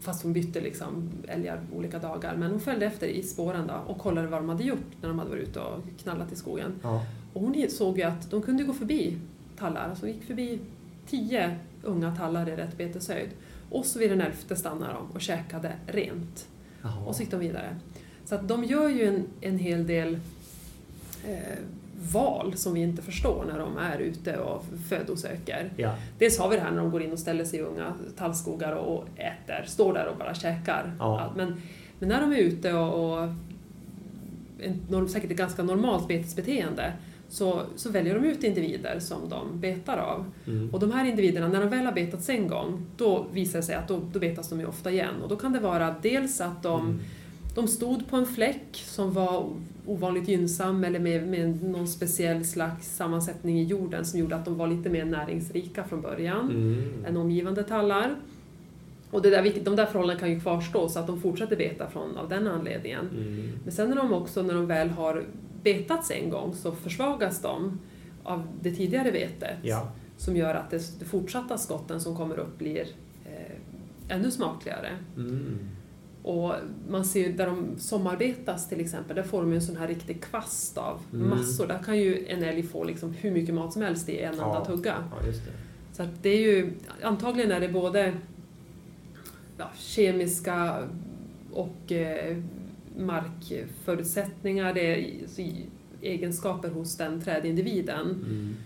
Fast hon bytte liksom älgar olika dagar. Men hon följde efter i spåren då och kollade vad de hade gjort när de hade varit ute och knallat i skogen. Ja. Och hon såg ju att de kunde gå förbi tallar. Alltså gick förbi 10 unga tallar i rätt beteshöjd. Och så vid den 11:e stannade de och käkade rent. Aha. Och så gick de vidare. Så att de gör ju en hel del val som vi inte förstår när de är ute och födosöker. Ja. Dels har vi det här när de går in och ställer sig i unga tallskogar och äter. Står där och bara käkar. Ja. Men när de är ute och säkert ett ganska normalt betesbeteende, så väljer de ut individer som de betar av. Mm. Och de här individerna, när de väl har betats en gång, då visar det sig att då betas de ju ofta igen. Och då kan det vara dels att de stod på en fläck som var ovanligt gynnsam eller med någon speciell slags sammansättning i jorden som gjorde att de var lite mer näringsrika från början än omgivande tallar. Och de där förhållandena kan ju kvarstå så att de fortsätter beta av den anledningen. Mm. Men sen är de också, när de väl har betats en gång, så försvagas de av det tidigare betet. Ja. Som gör att det fortsatta skotten som kommer upp blir ännu smakligare. Mm. Och man ser där de sommarbetas till exempel, där får de en sån här riktig kvast av massor. Där kan ju en älg få liksom hur mycket mat som helst i en enda tugga. Ja, just det. Så att det är ju, antagligen är det både kemiska och markförutsättningar, det är egenskaper hos den trädindividen. Mm.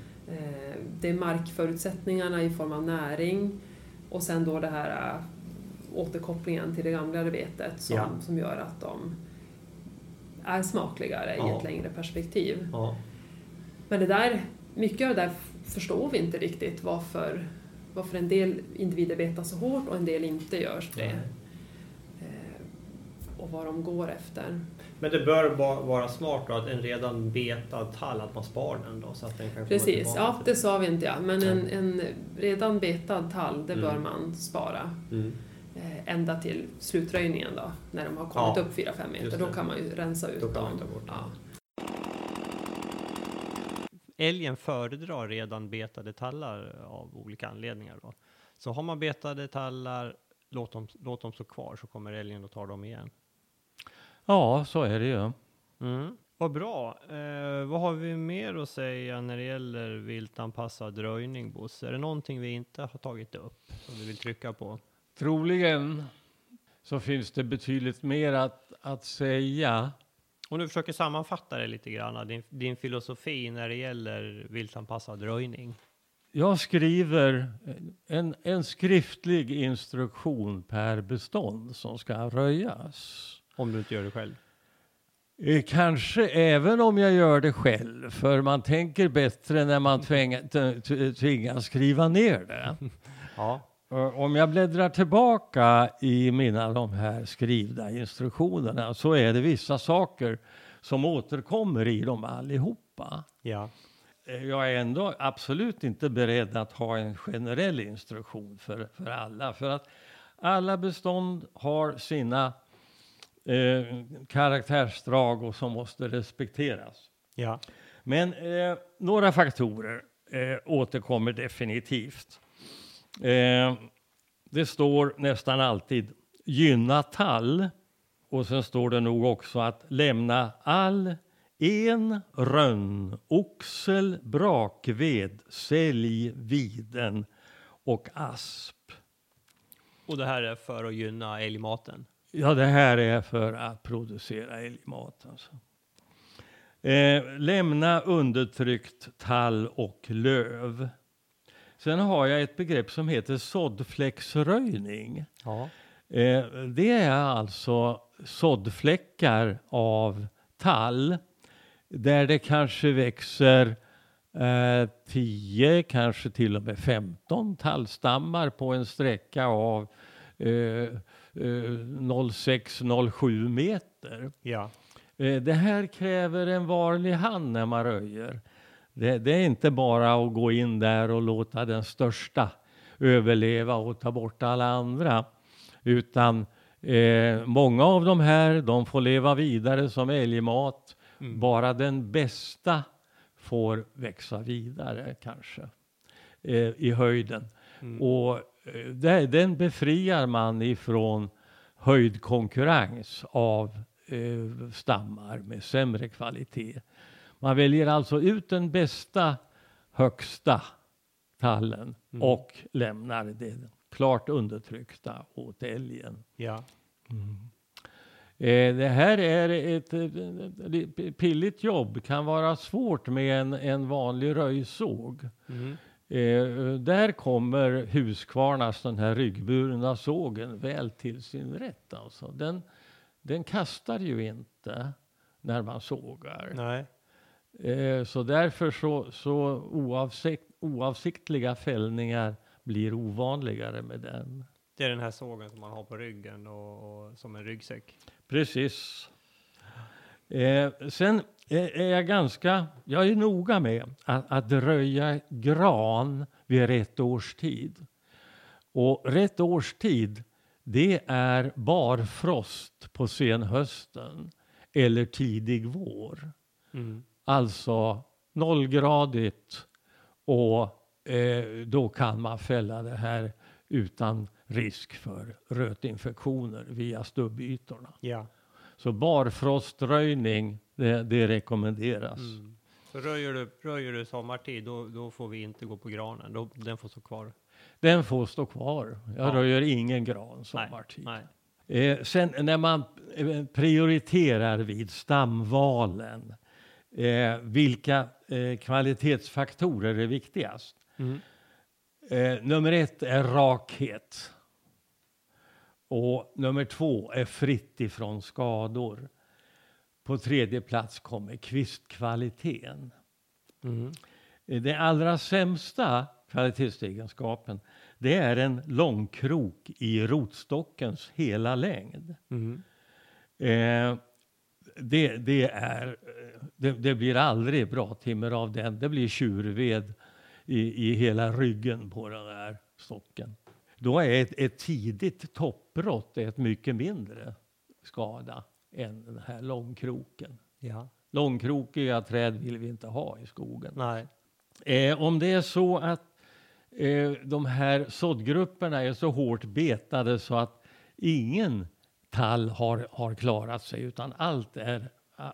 Det är markförutsättningarna i form av näring och sen då det här återkopplingen till det gamla betet som gör att de är smakligare i ett längre perspektiv. Ja. Men det där, mycket av det där förstår vi inte riktigt varför en del individer betar så hårt och en del inte görs det. Och vad de går efter. Men det bör vara smart då, att en redan betad tall, att man sparar den då, så att den kan komma tillbaka. Precis, ja, det sa vi inte, men en redan betad tall, det bör man spara. Mm. ända till slutröjningen då, när de har kommit upp 4-5 meter. Då kan man ju rensa ut dem. Ja. Älgen föredrar redan betade tallar av olika anledningar då. Så har man betade tallar, låt dem stå kvar, så kommer älgen och tar dem igen. Ja, så är det ju. Mm. Vad bra. Vad har vi mer att säga när det gäller viltanpassad röjning, Bosse? Är det någonting vi inte har tagit upp som vi vill trycka på? Troligen så finns det betydligt mer att säga. Och nu försöker sammanfatta det lite grann, din filosofi när det gäller viltanpassad röjning. Jag skriver en skriftlig instruktion per bestånd som ska röjas. Om du inte gör det själv? Kanske även om jag gör det själv. För man tänker bättre när man tvingas skriva ner det. Ja. Om jag bläddrar tillbaka i mina de här skrivna instruktionerna, så är det vissa saker som återkommer i dem allihopa. Ja. Jag är ändå absolut inte beredd att ha en generell instruktion för alla. För att alla bestånd har sina karaktärsdrag och som måste respekteras. Ja. Men några faktorer återkommer definitivt. Det står nästan alltid gynna tall, och sen står det nog också att lämna all en, rönn, oxel, brakved, sälj, viden och asp. Och det här är för att gynna älgmaten? Ja, det här är för att producera älgmat. Alltså. Lämna undertryckt tall och löv. Sen har jag ett begrepp som heter såddfläcksröjning. Ja. Det är alltså såddfläckar av tall där det kanske växer 10, kanske till och med 15 tallstammar på en sträcka av 0,6-0,7 meter. Ja. Det här kräver en varlig hand när man röjer. Det är inte bara att gå in där och låta den största överleva och ta bort alla andra. Utan många av de här, de får leva vidare som älgmat. Mm. Bara den bästa får växa vidare kanske i höjden. Mm. Och den befriar man ifrån höjdkonkurrens av stammar med sämre kvalitet. Man väljer alltså ut den bästa, högsta tallen och lämnar det klart undertryckta åt älgen. Ja. Mm. Det här är ett pilligt jobb. Kan vara svårt med en vanlig röjsåg. Mm. Där kommer Huskvarnas, den här ryggburna sågen, väl till sin rätt. Alltså. Den kastar ju inte när man sågar. Nej. Så därför så oavsiktliga fällningar blir ovanligare med den. Det är den här sågen som man har på ryggen och som en ryggsäck. Precis. Sen är jag är noga med att röja gran vid rätt årstid. Och rätt årstid, det är barfrost på senhösten eller tidig vår. Mm. Alltså 0-gradigt, och då kan man fälla det här utan risk för rötinfektioner via stubbytorna. Ja. Så barfroströjning, det rekommenderas. Mm. Så röjer du sommartid, då får vi inte gå på granen. Den får stå kvar. Den får stå kvar. Jag röjer ingen gran sommartid. Nej. Sen när man prioriterar vid stamvalen, vilka kvalitetsfaktorer är viktigast? Mm. Nummer 1 är rakhet. Och nummer 2 är fritt ifrån skador. På 3:e plats kommer kvistkvaliteten. Mm. Den allra sämsta kvalitetsegenskapen, det är en långkrok i rotstockens hela längd. Mm. Det blir aldrig bra timmer av den. Det blir tjurved i hela ryggen på den här stocken. Då är ett tidigt toppbrott ett mycket mindre skada än den här långkroken. Ja. Långkrokiga träd vill vi inte ha i skogen. Nej. Om det är så att de här såddgrupperna är så hårt betade så att ingen tall har klarat sig utan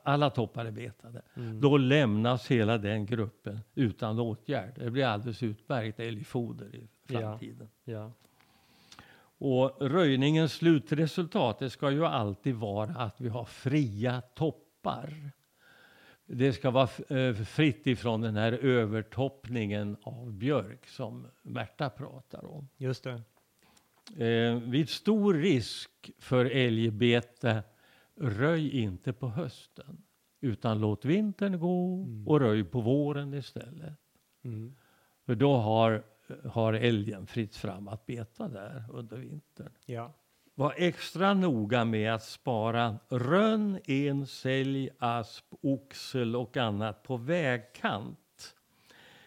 alla toppar är betade. Mm. Då lämnas hela den gruppen utan åtgärd. Det blir alldeles utmärkt älgfoder i framtiden. Ja. Ja. Och röjningens slutresultat det ska ju alltid vara att vi har fria toppar. Det ska vara fritt ifrån den här övertoppningen av björk som Märta pratar om. Just det. Vid stor risk för älgbete röj inte på hösten utan låt vintern gå och röj på våren istället. Mm. För då har älgen fritt fram att beta där under vintern. Ja. Var extra noga med att spara rönn, ensälg, asp, oxel och annat på vägkant.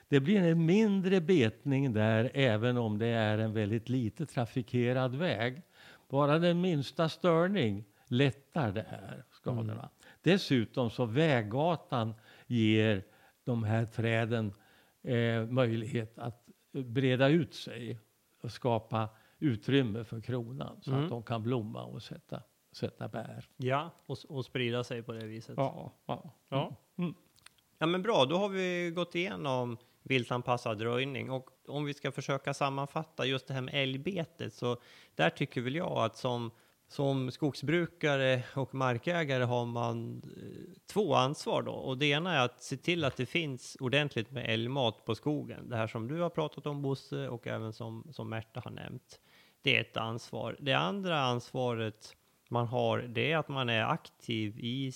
Det blir en mindre betning där även om det är en väldigt lite trafikerad väg. Bara den minsta störning lättar det här skadorna. Mm. Dessutom så väggatan ger de här träden möjlighet att breda ut sig och skapa utrymme för kronan så att de kan blomma och sätta bär. Ja, och sprida sig på det viset. Ja, men bra. Då har vi gått igenom viltanpassad röjning och om vi ska försöka sammanfatta just det här med älgbetet så där tycker väl jag att som skogsbrukare och markägare har man två ansvar då. Och det ena är att se till att det finns ordentligt med älgmat på skogen. Det här som du har pratat om Bosse och även som Märta har nämnt. Det är ett ansvar. Det andra ansvaret man har det är att man är aktiv i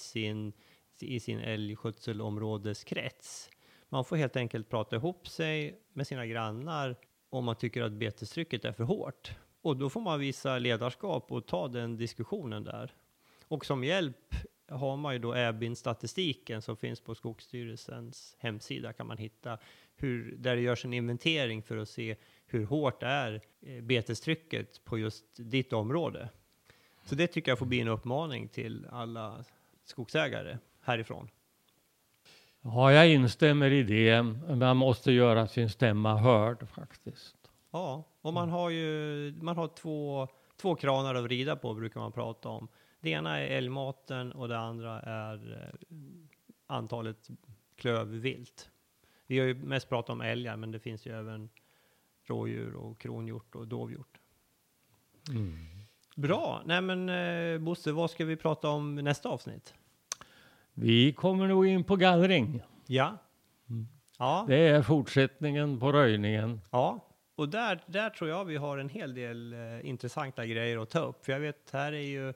sin älgskötselområdeskrets. Man får helt enkelt prata ihop sig med sina grannar om man tycker att betestrycket är för hårt. Och då får man visa ledarskap och ta den diskussionen där. Och som hjälp har man ju då ÄBIN-statistiken som finns på Skogsstyrelsens hemsida kan man hitta. Där det görs en inventering för att se hur hårt är betestrycket på just ditt område. Så det tycker jag får bli en uppmaning till alla skogsägare härifrån. Ja, jag instämmer i det. Man måste göra sin stämma hörd faktiskt. Ja, och man har två kranar att rida på brukar man prata om. Det ena är älgmaten och det andra är antalet klövvilt. Vi har ju mest pratat om älgar men det finns ju även rådjur och kronhjort och dovhjort. Mm. Bra, nej men Bosse, vad ska vi prata om nästa avsnitt? Vi kommer nog in på gallring. Ja. Mm. Ja. Det är fortsättningen på röjningen. Ja. Och där tror jag vi har en hel del intressanta grejer att ta upp. För jag vet, här är ju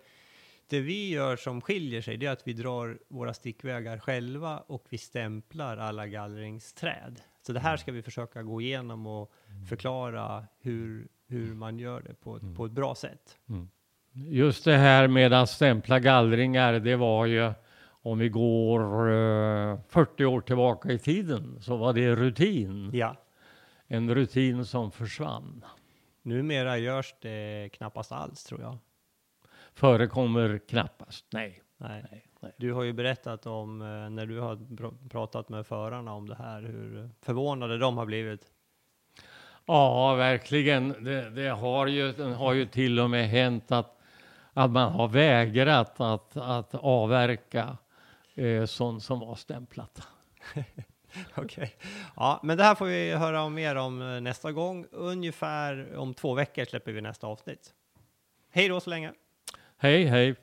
det vi gör som skiljer sig. Det är att vi drar våra stickvägar själva och vi stämplar alla gallringsträd. Så det här ska vi försöka gå igenom och förklara hur man gör det på ett bra sätt. Mm. Just det här med att stämpla gallringar, det var ju om vi går 40 år tillbaka i tiden så var det rutin. Ja. En rutin som försvann. Numera görs det knappast alls tror jag. Förekommer knappast, nej. Du har ju berättat om när du har pratat med förarna om det här. Hur förvånade de har blivit. Ja, verkligen. Det har ju till och med hänt att man har vägrat att avverka sånt som var stämplat. Okej. Ja, men det här får vi höra om mer om nästa gång. Ungefär om 2 veckor släpper vi nästa avsnitt. Hej då så länge. Hej.